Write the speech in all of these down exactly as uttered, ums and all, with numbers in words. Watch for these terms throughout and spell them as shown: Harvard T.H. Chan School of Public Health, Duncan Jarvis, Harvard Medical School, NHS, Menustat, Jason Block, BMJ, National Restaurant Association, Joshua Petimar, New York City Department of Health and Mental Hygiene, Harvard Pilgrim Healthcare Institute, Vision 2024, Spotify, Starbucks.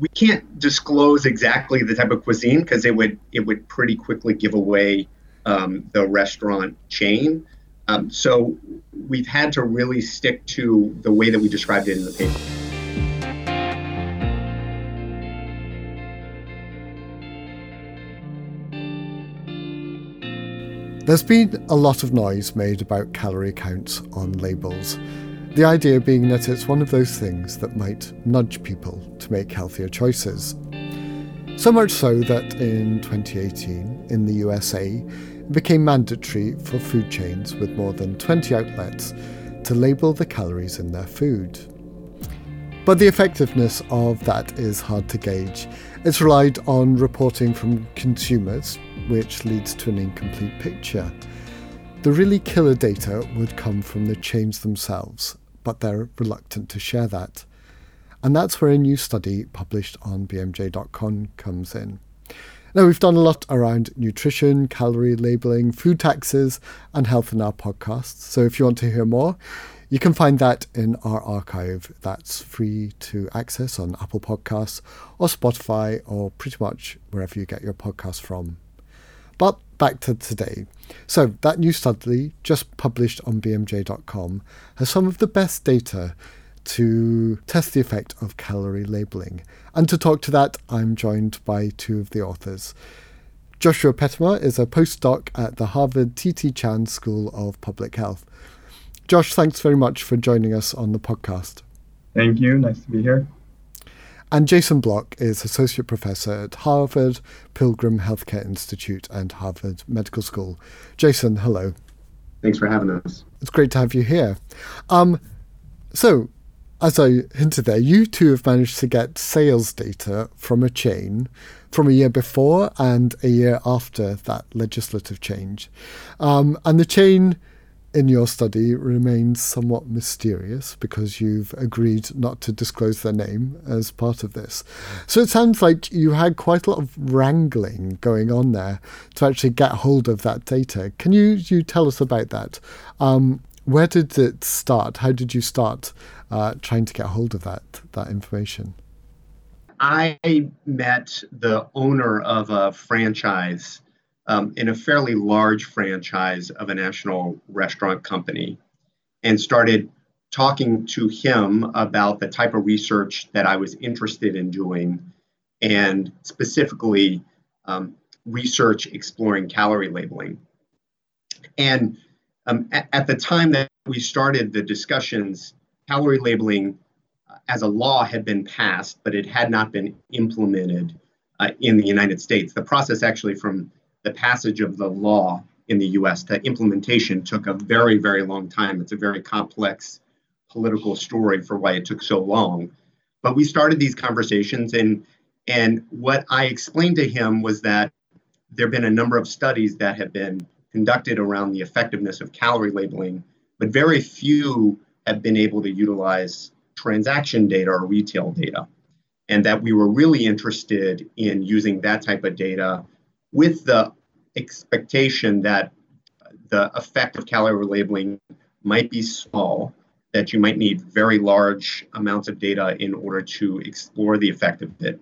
We can't disclose exactly the type of cuisine because it would it would pretty quickly give away um, the restaurant chain. Um, so we've had to really stick to the way that we described it in the paper. There's been a lot of noise made about calorie counts on labels. The idea being that it's one of those things that might nudge people to make healthier choices. So much so that in twenty eighteen, in the U S A, it became mandatory for food chains with more than twenty outlets to label the calories in their food. But the effectiveness of that is hard to gauge. It's relied on reporting from consumers, which leads to an incomplete picture. The really killer data would come from the chains themselves, but they're reluctant to share that. And that's where a new study published on B M J dot com comes in. Now, we've done a lot around nutrition, calorie labelling, food taxes, and health in our podcasts. So if you want to hear more, you can find that in our archive. That's free to access on Apple Podcasts or Spotify or pretty much wherever you get your podcasts from. But back to today. So that new study just published on B M J dot com has some of the best data to test the effect of calorie labelling. And to talk to that, I'm joined by two of the authors. Joshua Petimar is a postdoc at the Harvard T H Chan School of Public Health. Josh, thanks very much for joining us on the podcast. Thank you. Nice to be here. And Jason Block is Associate Professor at Harvard Pilgrim Healthcare Institute and Harvard Medical School. Jason, hello. Thanks for having us. It's great to have you here. Um, so, as I hinted there, you two have managed to get sales data from a chain from a year before and a year after that legislative change. Um, and the chain in your study remains somewhat mysterious because you've agreed not to disclose their name as part of this. So it sounds like you had quite a lot of wrangling going on there to actually get hold of that data. Can you, you tell us about that? Um, where did it start? How did you start uh, trying to get hold of that that information? I met the owner of a franchise Um, in a fairly large franchise of a national restaurant company, and started talking to him about the type of research that I was interested in doing, and specifically um, research exploring calorie labeling. And um, at, at the time that we started the discussions, calorie labeling uh, as a law had been passed, but it had not been implemented uh, in the United States. The process actually from the passage of the law in the U S to implementation took a very, very long time. It's a very complex political story for why it took so long. But we started these conversations, and and what I explained to him was that there have been a number of studies that have been conducted around the effectiveness of calorie labeling, but very few have been able to utilize transaction data or retail data, and that we were really interested in using that type of data with the expectation that the effect of calorie labeling might be small, that you might need very large amounts of data in order to explore the effect of it,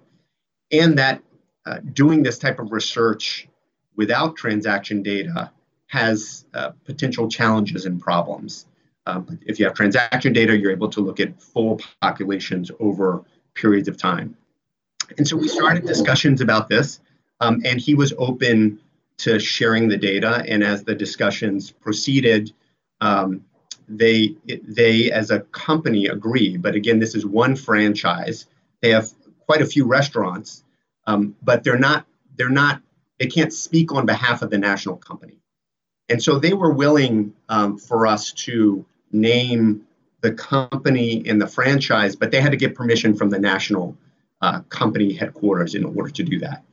and that uh, doing this type of research without transaction data has uh, potential challenges and problems. Um, if you have transaction data, you're able to look at full populations over periods of time. And so we started discussions about this. Um, and he was open to sharing the data. And as the discussions proceeded, um, they, they as a company agree. But again, this is one franchise. They have quite a few restaurants, um, but they're not, they're not, they can't speak on behalf of the national company. And so they were willing um, for us to name the company and the franchise, but they had to get permission from the national uh, company headquarters in order to do that.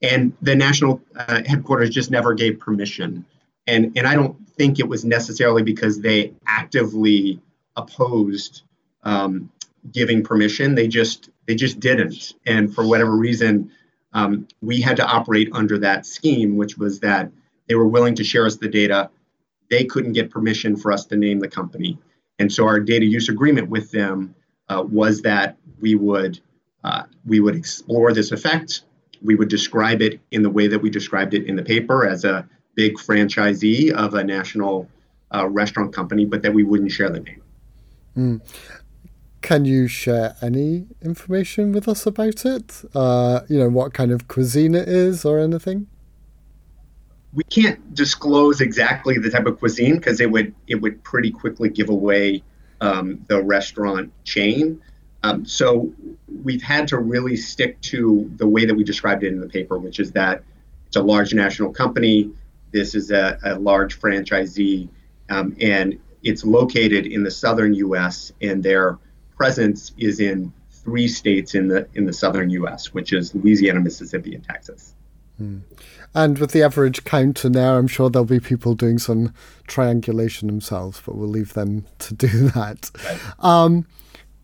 And the national uh, headquarters just never gave permission. And and I don't think it was necessarily because they actively opposed um, giving permission. They just they just didn't. And for whatever reason, um, we had to operate under that scheme, which was that they were willing to share us the data. They couldn't get permission for us to name the company. And so our data use agreement with them uh, was that we would Uh, we would explore this effect. We would describe it in the way that we described it in the paper as a big franchisee of a national uh, restaurant company, but that we wouldn't share the name. Mm. Can you share any information with us about it? Uh, you know, what kind of cuisine it is or anything? We can't disclose exactly the type of cuisine because it would it would pretty quickly give away um, the restaurant chain. Um, so we've had to really stick to the way that we described it in the paper, which is that it's a large national company. This is a, a large franchisee, um, and it's located in the southern U S, and their presence is in three states in the in the southern U S, which is Louisiana, Mississippi, and Texas. Mm. And with the average counter now, I'm sure there'll be people doing some triangulation themselves, but we'll leave them to do that. Right. Um,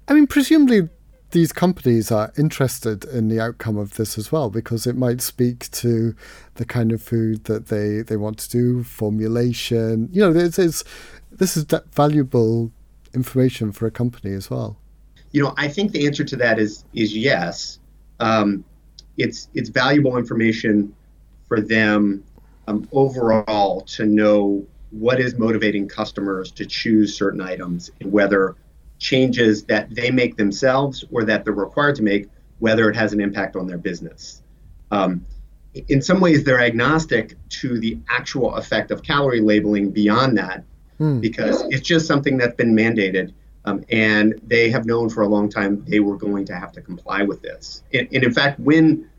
I mean, presumably these companies are interested in the outcome of this as well, because it might speak to the kind of food that they, they want to do, formulation. You know, it's, it's, this is valuable information for a company as well. You know, I think the answer to that is is yes. Um, it's it's valuable information for them um, overall to know what is motivating customers to choose certain items and whether changes that they make themselves or that they're required to make, whether it has an impact on their business. Um, in some ways, they're agnostic to the actual effect of calorie labeling beyond that, hmm. because it's just something that's been mandated, um, and they have known for a long time they were going to have to comply with this. And, and in fact, when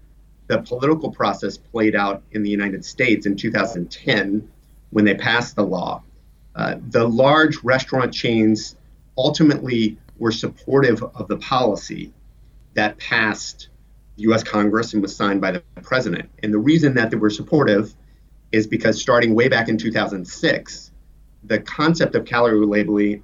the political process played out in the United States in two thousand ten, when they passed the law, uh, the large restaurant chains ultimately were supportive of the policy that passed the U S Congress and was signed by the president. And the reason that they were supportive is because starting way back in two thousand six, the concept of calorie labeling,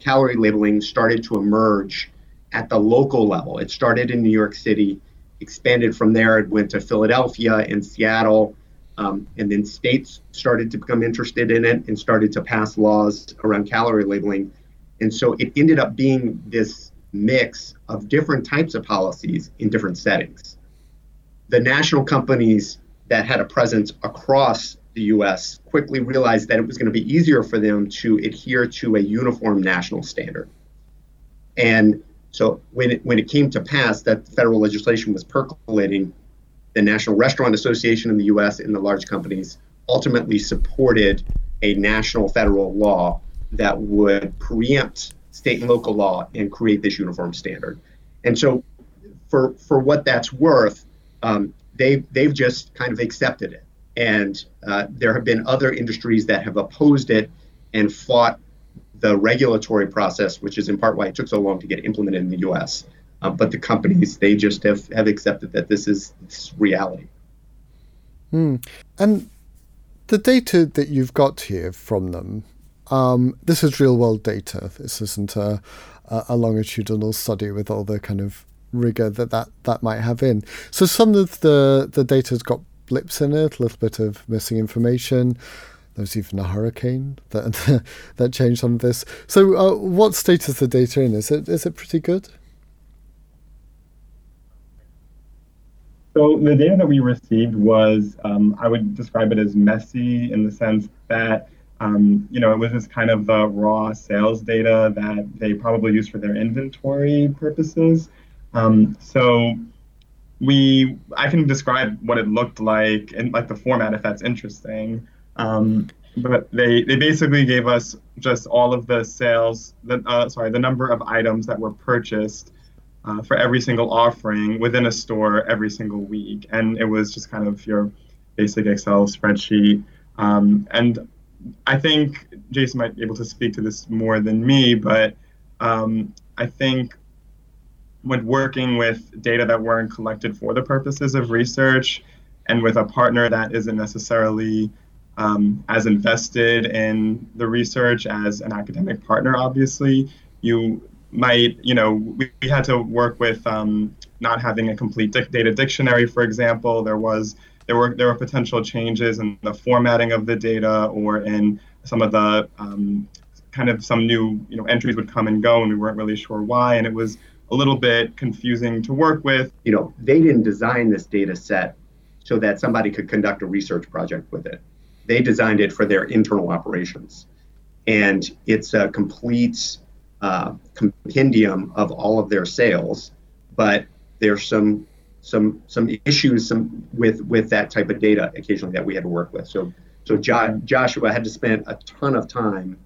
calorie labeling started to emerge at the local level. It started in New York City, expanded from there, it went to Philadelphia and Seattle, um, and then states started to become interested in it and started to pass laws around calorie labeling. And so it ended up being this mix of different types of policies in different settings. The national companies that had a presence across the U S quickly realized that it was going to be easier for them to adhere to a uniform national standard. And so when it, when it came to pass that federal legislation was percolating, the National Restaurant Association in the U S and the large companies ultimately supported a national federal law that would preempt state and local law and create this uniform standard. And so for for what that's worth, um, they've, they've just kind of accepted it. And uh, there have been other industries that have opposed it and fought the regulatory process, which is in part why it took so long to get implemented in the U S. Uh, but the companies, they just have, have accepted that this is this reality. Mm. And the data that you've got here from them, Um, this is real-world data. This isn't a, a longitudinal study with all the kind of rigor that, that that might have in. So some of the, the data's got blips in it, a little bit of missing information. There's even a hurricane that that changed some of this. So uh, what state is the data in? Is it is it pretty good? So the data that we received was, um, I would describe it as messy in the sense that Um, you know, it was this kind of the raw sales data that they probably used for their inventory purposes. Um, so we, I can describe what it looked like and like the format, if that's interesting. Um, but they, they basically gave us just all of the sales, the, uh, sorry, the number of items that were purchased uh, for every single offering within a store every single week. And it was just kind of your basic Excel spreadsheet. Um, and I think Jason might be able to speak to this more than me, but um, I think when working with data that weren't collected for the purposes of research and with a partner that isn't necessarily um, as invested in the research as an academic partner, obviously, you might, you know, we, we had to work with um, not having a complete dic- data dictionary, for example. There was There were there were potential changes in the formatting of the data, or in some of the um, kind of some new you know entries would come and go, and we weren't really sure why. And it was a little bit confusing to work with. You know, they didn't design this data set so that somebody could conduct a research project with it. They designed it for their internal operations. And it's a complete uh, compendium of all of their sales, but there's some some some issues some with, with that type of data occasionally that we had to work with. So so jo- Joshua had to spend a ton of time.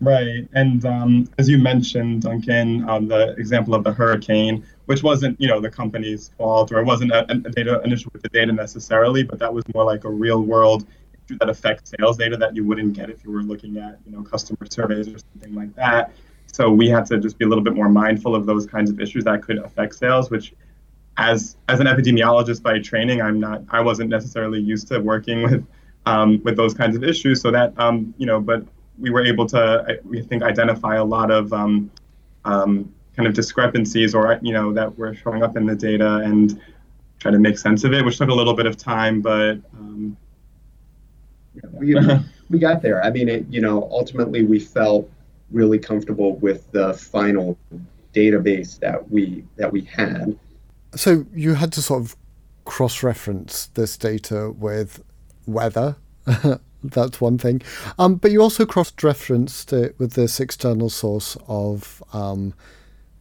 Right. And um, as you mentioned, Duncan, um, the example of the hurricane, which wasn't, you know, the company's fault, or it wasn't a, a data, an issue with the data necessarily, but that was more like a real world issue that affects sales data that you wouldn't get if you were looking at, you know, customer surveys or something like that. So we had to just be a little bit more mindful of those kinds of issues that could affect sales, which as as an epidemiologist by training, I'm not, I wasn't necessarily used to working with um, with those kinds of issues. So that, um, you know, but we were able to, we think, identify a lot of um, um, kind of discrepancies, or, you know, that were showing up in the data and try to make sense of it, which took a little bit of time, but um, we, we got there. I mean, it, you know, ultimately we felt really comfortable with the final database that we that we had. So you had to sort of cross-reference this data with weather. That's one thing. Um, but you also cross-referenced it with this external source of um,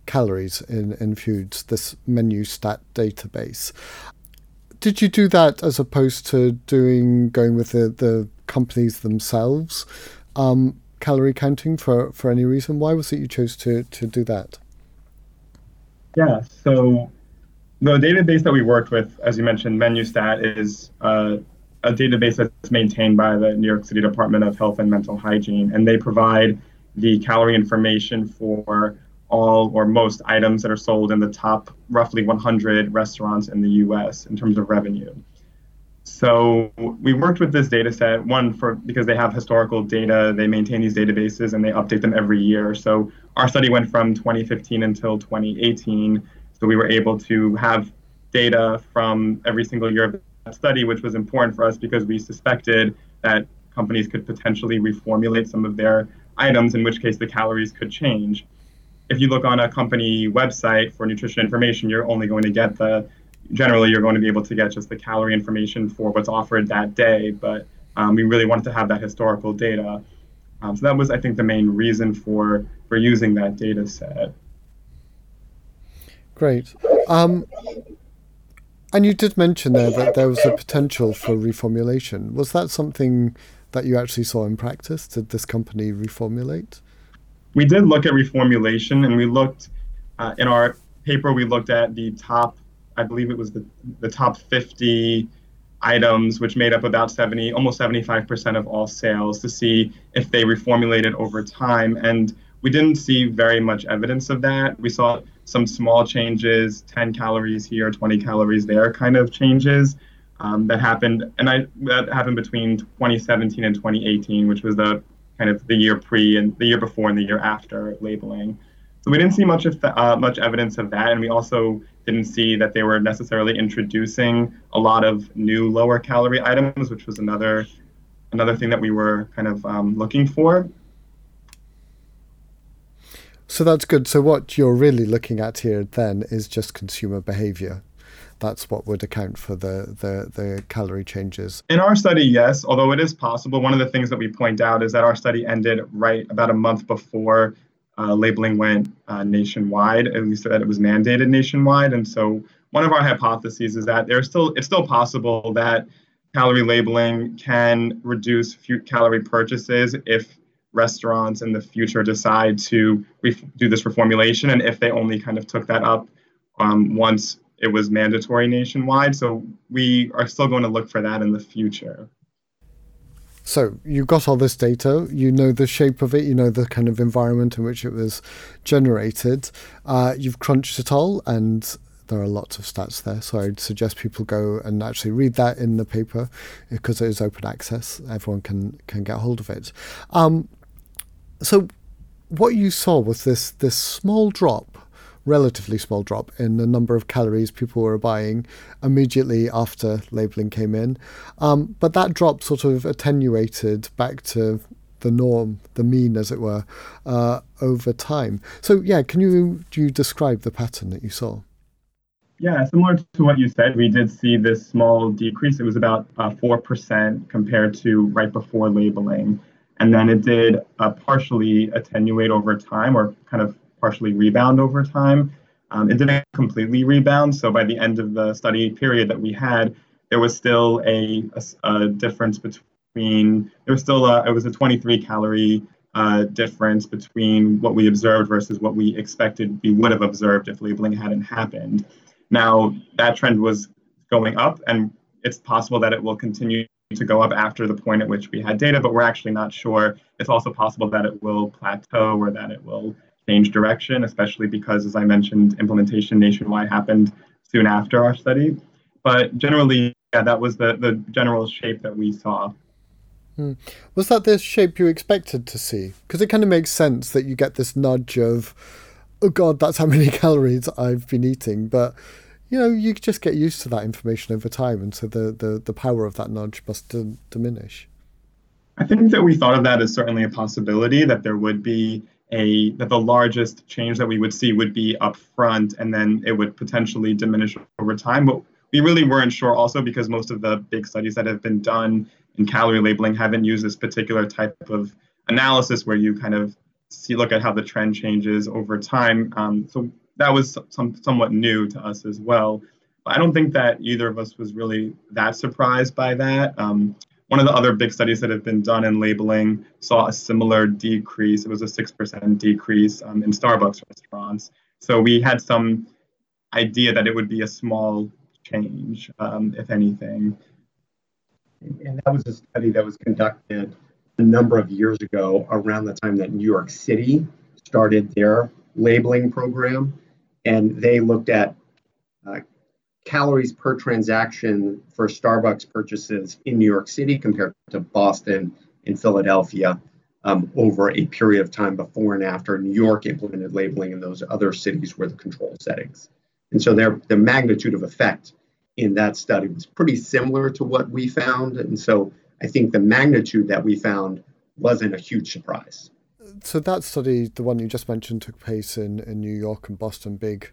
calories in, in foods, this Menustat database. Did you do that as opposed to doing going with the, the companies themselves, um, calorie counting for, for any reason? Why was it you chose to, to do that? Yeah, so the database that we worked with, as you mentioned, Menustat, is uh, a database that's maintained by the New York City Department of Health and Mental Hygiene, and they provide the calorie information for all or most items that are sold in the top roughly one hundred restaurants in the U S in terms of revenue. So we worked with this data set, one, for because they have historical data, they maintain these databases, and they update them every year. So our study went from twenty fifteen until twenty eighteen, so we were able to have data from every single year of study, which was important for us because we suspected that companies could potentially reformulate some of their items, in which case the calories could change. If you look on a company website for nutrition information, you're only going to get the, generally you're going to be able to get just the calorie information for what's offered that day, but um, we really wanted to have that historical data. Um, so that was, I think, the main reason for, for using that data set. Great. Um, And you did mention there that there was a potential for reformulation. Was that something that you actually saw in practice? Did this company reformulate? We did look at reformulation, and we looked uh, in our paper, we looked at the top, I believe it was the, the top fifty items, which made up about seventy, almost seventy-five percent of all sales, to see if they reformulated over time. And we didn't see very much evidence of that. We saw some small changes, ten calories here, twenty calories there kind of changes um, that happened. And I, that happened between twenty seventeen and twenty eighteen, which was the kind of the year pre and the year before and the year after labeling. So we didn't see much of the, uh, much evidence of that. And we also didn't see that they were necessarily introducing a lot of new lower calorie items, which was another, another thing that we were kind of um, looking for. So that's good. So what you're really looking at here then is just consumer behavior. That's what would account for the, the, the calorie changes. In our study, yes, although it is possible. One of the things that we point out is that our study ended right about a month before uh, labeling went uh, nationwide, at least that it was mandated nationwide. And so one of our hypotheses is that there's still it's still possible that calorie labeling can reduce calorie purchases if restaurants in the future decide to ref- do this reformulation, and if they only kind of took that up um, once it was mandatory nationwide. So we are still going to look for that in the future. So you got all this data, you know the shape of it, you know the kind of environment in which it was generated. Uh, you've crunched it all, and there are lots of stats there. So I'd suggest people go and actually read that in the paper because it is open access. Everyone can, can get hold of it. Um, So what you saw was this this small drop, relatively small drop, in the number of calories people were buying immediately after labeling came in. Um, but that drop sort of attenuated back to the norm, the mean, as it were, uh, over time. So, yeah, can you do you describe the pattern that you saw? Yeah, similar to what you said, we did see this small decrease. It was about uh, four percent compared to right before labeling. And then it did uh, partially attenuate over time, or kind of partially rebound over time. Um, it didn't completely rebound. So by the end of the study period that we had, there was still a, a, a difference between, there was still a, it was a twenty-three calorie uh, difference between what we observed versus what we expected we would have observed if labeling hadn't happened. Now, that trend was going up, and it's possible that it will continue to go up after the point at which we had data, but we're actually not sure. It's also possible that it will plateau or that it will change direction, especially because, as I mentioned, implementation nationwide happened soon after our study. But generally, yeah, that was the, the general shape that we saw. Hmm. Was that the shape you expected to see? Because it kind of makes sense that you get this nudge of, oh God, that's how many calories I've been eating. But, you know, you just get used to that information over time. And so the, the, the power of that nudge must d- diminish. I think that we thought of that as certainly a possibility, that there would be a, that the largest change that we would see would be up front, and then it would potentially diminish over time. But we really weren't sure also, because most of the big studies that have been done in calorie labeling haven't used this particular type of analysis where you kind of see, look at how the trend changes over time. Um, so that was some, somewhat new to us as well. But I don't think that either of us was really that surprised by that. Um, one of the other big studies that have been done in labeling saw a similar decrease. It was a six percent decrease um, in Starbucks restaurants. So we had some idea that it would be a small change, um, if anything. And that was a study that was conducted a number of years ago, around the time that New York City started their labeling program. And they looked at uh, calories per transaction for Starbucks purchases in New York City compared to Boston and Philadelphia um, over a period of time before and after New York implemented labeling, and those other cities were the control settings. And so their, the magnitude of effect in that study was pretty similar to what we found. And so I think the magnitude that we found wasn't a huge surprise. So that study, the one you just mentioned, took place in, in New York and Boston, big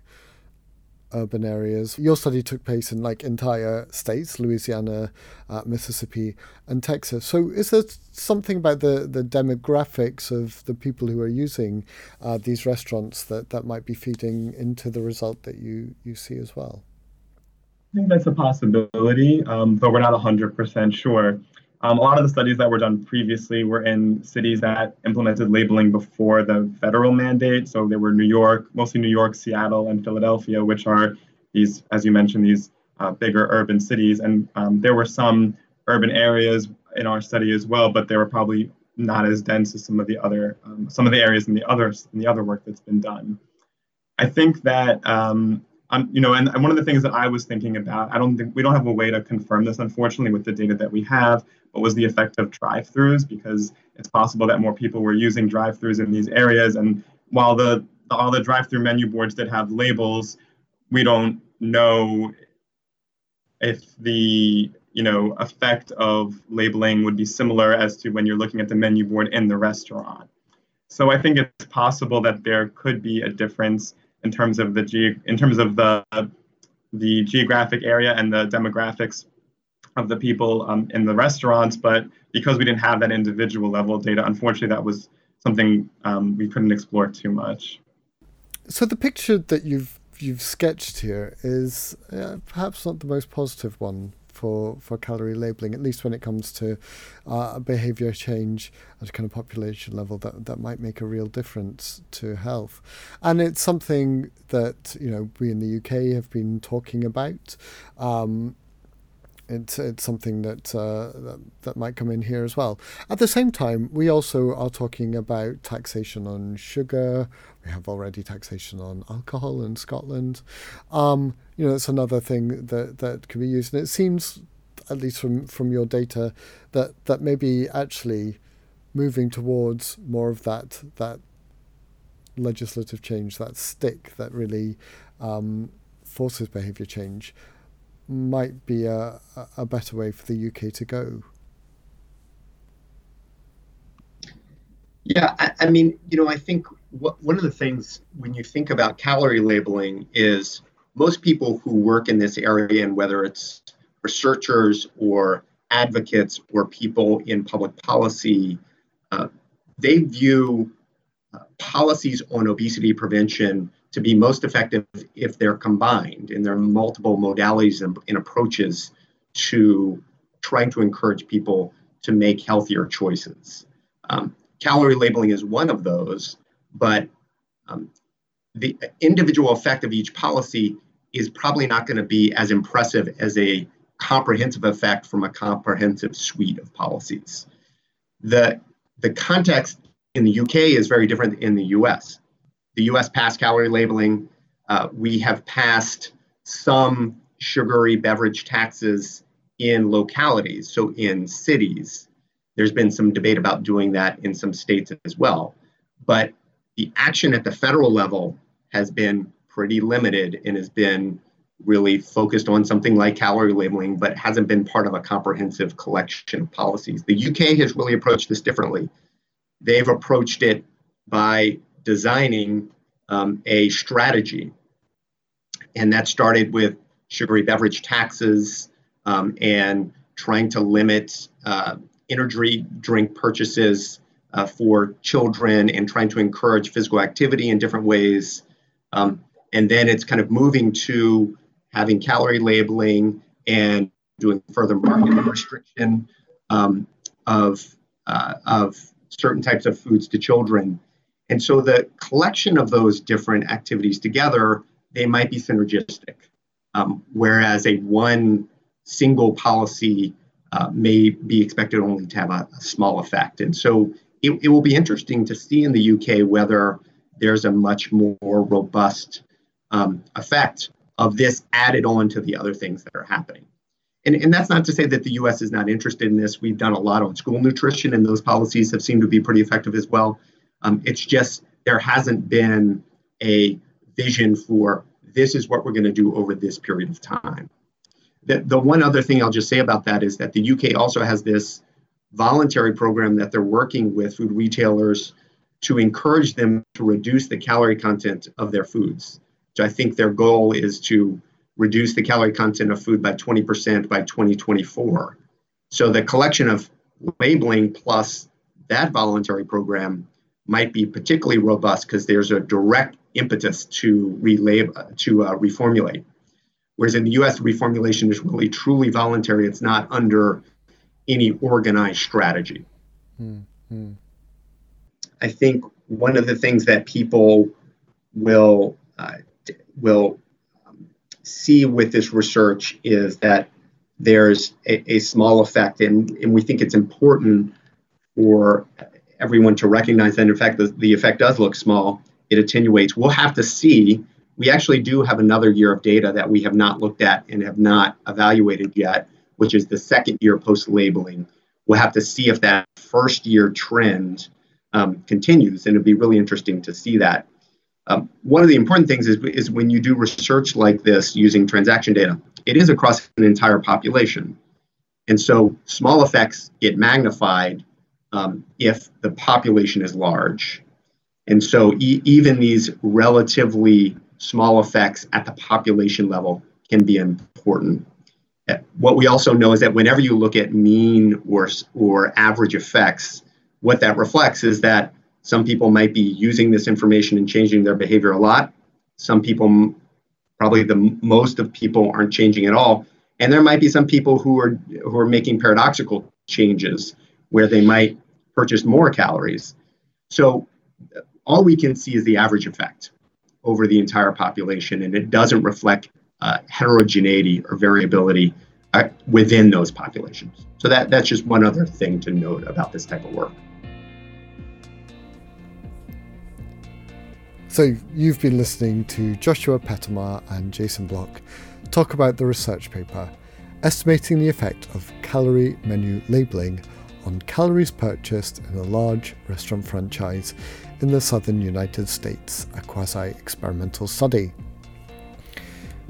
urban areas. Your study took place in like entire states, Louisiana, uh, Mississippi, and Texas. So is there something about the, the demographics of the people who are using uh, these restaurants that, that might be feeding into the result that you, you see as well? I think that's a possibility, um, though we're not one hundred percent sure. Um, a lot of the studies that were done previously were in cities that implemented labeling before the federal mandate. So they were New York, mostly New York, Seattle, and Philadelphia, which are these, as you mentioned, these uh, bigger urban cities. And um, there were some urban areas in our study as well, but they were probably not as dense as some of the other, um, some of the areas in the other, in the other work that's been done. I think that, um, um, you know, and, and one of the things that I was thinking about, I don't think, we don't have a way to confirm this, unfortunately, with the data that we have, but was the effect of drive-thrus, because it's possible that more people were using drive-thrus in these areas. And while the, the all the drive-thru menu boards did have labels, we don't know if the you know effect of labeling would be similar as to when you're looking at the menu board in the restaurant. So I think it's possible that there could be a difference in terms of the ge- in terms of the the geographic area and the demographics of the people um, in the restaurants, but because we didn't have that individual level data, unfortunately, that was something um, we couldn't explore too much. So the picture that you've you've sketched here is uh, perhaps not the most positive one for, for calorie labeling, at least when it comes to uh, behavior change at a kind of population level that, that might make a real difference to health. And it's something that, you know, we in the U K have been talking about. Um, It's it's something that, uh, that that might come in here as well. At the same time, we also are talking about taxation on sugar. We have already taxation on alcohol in Scotland. Um, you know, it's another thing that, that can be used. And it seems, at least from, from your data, that, that maybe actually moving towards more of that that legislative change, that stick that really um, forces behaviour change, might be a, a better way for the U K to go. Yeah, I, I mean, you know, I think what, one of the things when you think about calorie labeling is most people who work in this area, and whether it's researchers or advocates or people in public policy, uh, they view uh, policies on obesity prevention to be most effective if they're combined, and there are multiple modalities and, and approaches to trying to encourage people to make healthier choices. Um, calorie labeling is one of those, but um, the individual effect of each policy is probably not going to be as impressive as a comprehensive effect from a comprehensive suite of policies. The, the context in the U K is very different than in the U S. The U S passed calorie labeling. Uh, we have passed some sugary beverage taxes in localities, so in cities. There's been some debate about doing that in some states as well. But the action at the federal level has been pretty limited and has been really focused on something like calorie labeling, but hasn't been part of a comprehensive collection of policies. The U K has really approached this differently. They've approached it by designing um, a strategy. And that started with sugary beverage taxes um, and trying to limit uh, energy drink purchases uh, for children and trying to encourage physical activity in different ways. Um, and then it's kind of moving to having calorie labeling and doing further market restriction um, of, uh, of certain types of foods to children. And so the collection of those different activities together, they might be synergistic, um, whereas a one single policy uh, may be expected only to have a, a small effect. And so it, it will be interesting to see in the U K whether there's a much more robust um, effect of this added on to the other things that are happening. And, and that's not to say that the U S is not interested in this. We've done a lot on school nutrition, and those policies have seemed to be pretty effective as well. Um, it's just there hasn't been a vision for this is what we're going to do over this period of time. The, the one other thing I'll just say about that is that the U K also has this voluntary program that they're working with food retailers to encourage them to reduce the calorie content of their foods. So I think their goal is to reduce the calorie content of food by twenty percent by twenty twenty-four. So the collection of labeling plus that voluntary program might be particularly robust because there's a direct impetus to relabel, to uh, reformulate. Whereas in the U S, reformulation is really truly voluntary. It's not under any organized strategy. Mm-hmm. I think one of the things that people will uh, will um, see with this research is that there's a, a small effect, and, and we think it's important for everyone to recognize that, in fact, the, the effect does look small. It attenuates. We'll have to see. We actually do have another year of data that we have not looked at and have not evaluated yet, which is the second year post-labeling. We'll have to see if that first year trend um, continues, and it'd be really interesting to see that. Um, one of the important things is, is when you do research like this using transaction data, it is across an entire population. And so small effects get magnified Um, if the population is large. And so e- even these relatively small effects at the population level can be important. Uh, what we also know is that whenever you look at mean or, or average effects, what that reflects is that some people might be using this information and changing their behavior a lot. Some people, probably the most of people, aren't changing at all. And there might be some people who are who are making paradoxical changes, where they might purchase more calories. So all we can see is the average effect over the entire population, and it doesn't reflect uh, heterogeneity or variability uh, within those populations. So that, that's just one other thing to note about this type of work. So you've been listening to Joshua Petimar and Jason Block talk about the research paper, Estimating the Effect of Calorie Menu Labeling on Calories Purchased in a Large Restaurant Franchise in the Southern United States, a quasi-experimental study.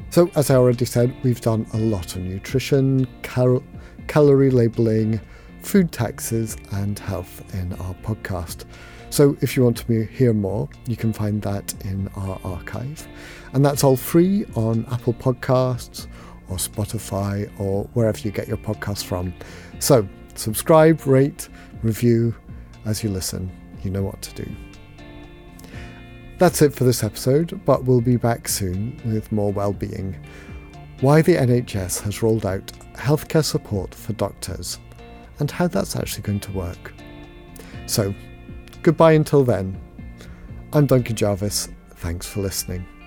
So, as I already said, we've done a lot on nutrition, cal- calorie labelling, food taxes and health in our podcast. So if you want to hear more, you can find that in our archive. And that's all free on Apple Podcasts or Spotify or wherever you get your podcasts from. So subscribe, rate, review as you listen. You know what to do. That's it for this episode, but we'll be back soon with more well-being. Why the N H S has rolled out healthcare support for doctors and how that's actually going to work. So, goodbye until then. I'm Duncan Jarvis. Thanks for listening.